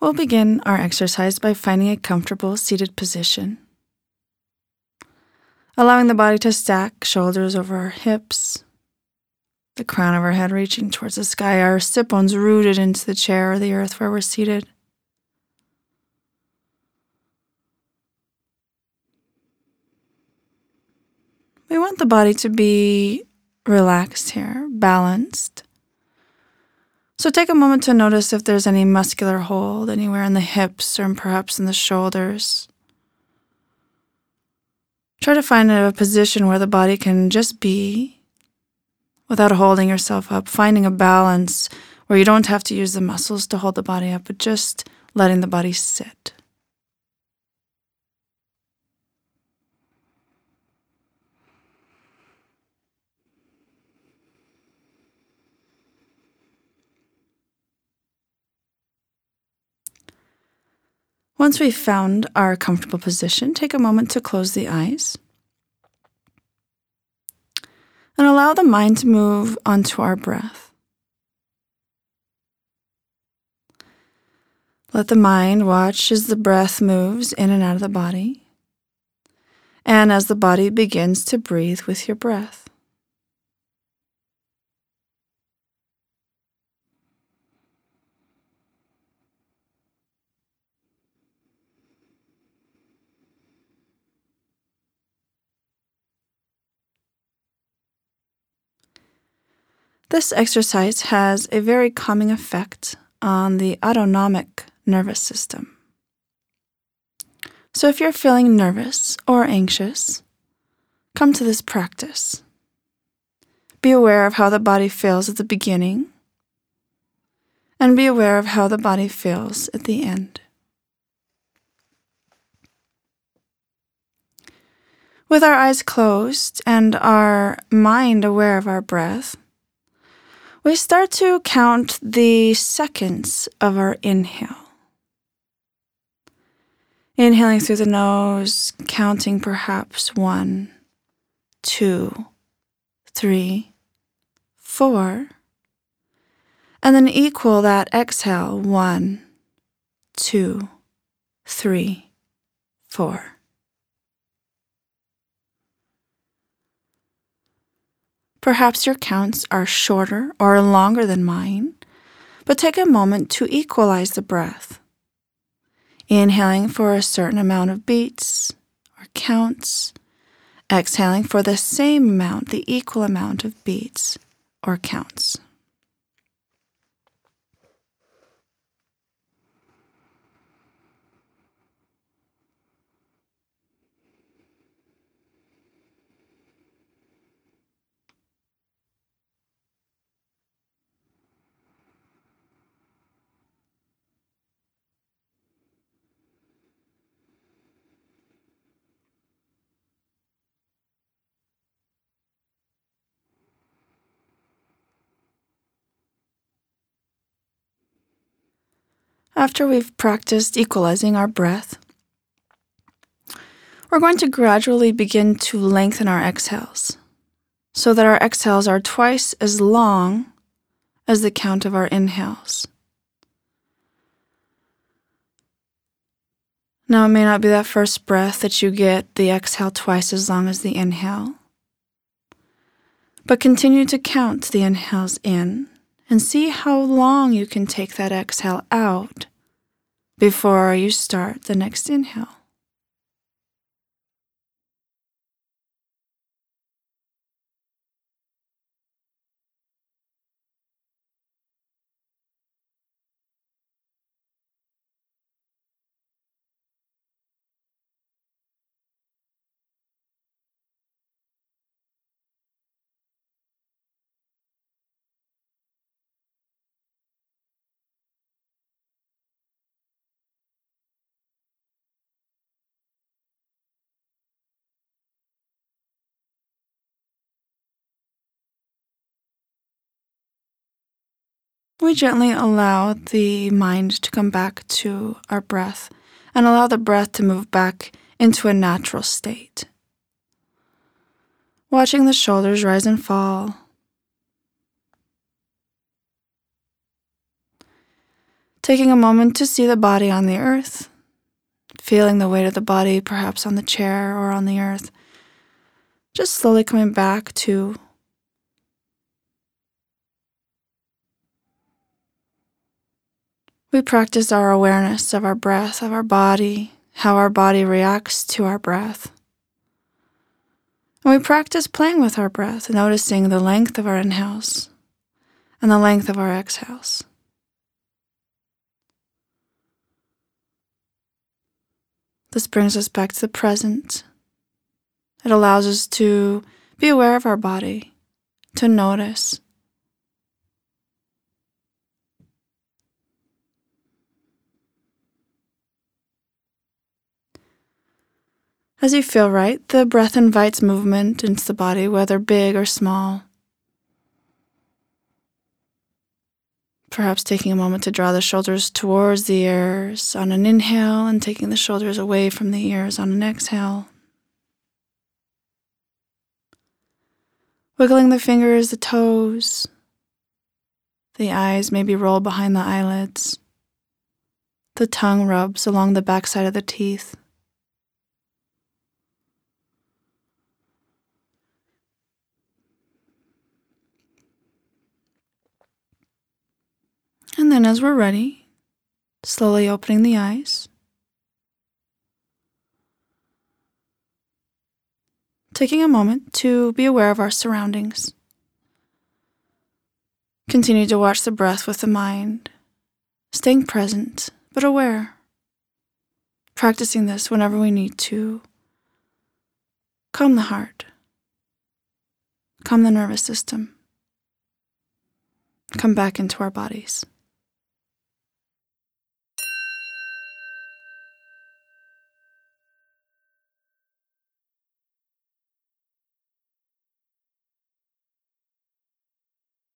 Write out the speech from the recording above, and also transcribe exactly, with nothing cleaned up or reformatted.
We'll begin our exercise by finding a comfortable seated position, allowing the body to stack shoulders over our hips, the crown of our head reaching towards the sky, our sit bones rooted into the chair or the earth where we're seated. We want the body to be relaxed here, balanced. So take a moment to notice if there's any muscular hold anywhere in the hips or perhaps in the shoulders. Try to find a position where the body can just be without holding yourself up, finding a balance where you don't have to use the muscles to hold the body up, but just letting the body sit. Once we've found our comfortable position, take a moment to close the eyes and allow the mind to move onto our breath. Let the mind watch as the breath moves in and out of the body and as the body begins to breathe with your breath. This exercise has a very calming effect on the autonomic nervous system. So if you're feeling nervous or anxious, come to this practice. Be aware of how the body feels at the beginning, and be aware of how the body feels at the end. With our eyes closed and our mind aware of our breath, we start to count the seconds of our inhale. Inhaling through the nose, counting perhaps one, two, three, four, and then equal that exhale, one, two, three, four. Perhaps your counts are shorter or longer than mine, but take a moment to equalize the breath, inhaling for a certain amount of beats or counts, exhaling for the same amount, the equal amount of beats or counts. After we've practiced equalizing our breath, we're going to gradually begin to lengthen our exhales so that our exhales are twice as long as the count of our inhales. Now, it may not be that first breath that you get the exhale twice as long as the inhale, but continue to count the inhales in and see how long you can take that exhale out before you start the next inhale. We gently allow the mind to come back to our breath and allow the breath to move back into a natural state. Watching the shoulders rise and fall. taking a moment to see the body on the earth, feeling the weight of the body perhaps on the chair or on the earth, just slowly coming back to we practice our awareness of our breath, of our body, how our body reacts to our breath. And we practice playing with our breath, noticing the length of our inhales and the length of our exhales. This brings us back to the present. It allows us to be aware of our body, to notice. As you feel right, the breath invites movement into the body, whether big or small. Perhaps taking a moment to draw the shoulders towards the ears on an inhale and taking the shoulders away from the ears on an exhale. Wiggling the fingers, the toes. The eyes maybe roll behind the eyelids. The tongue rubs along the backside of the teeth. And then as we're ready, slowly opening the eyes, taking a moment to be aware of our surroundings. Continue to watch the breath with the mind, staying present but aware, practicing this whenever we need to calm the heart, calm the nervous system, come back into our bodies.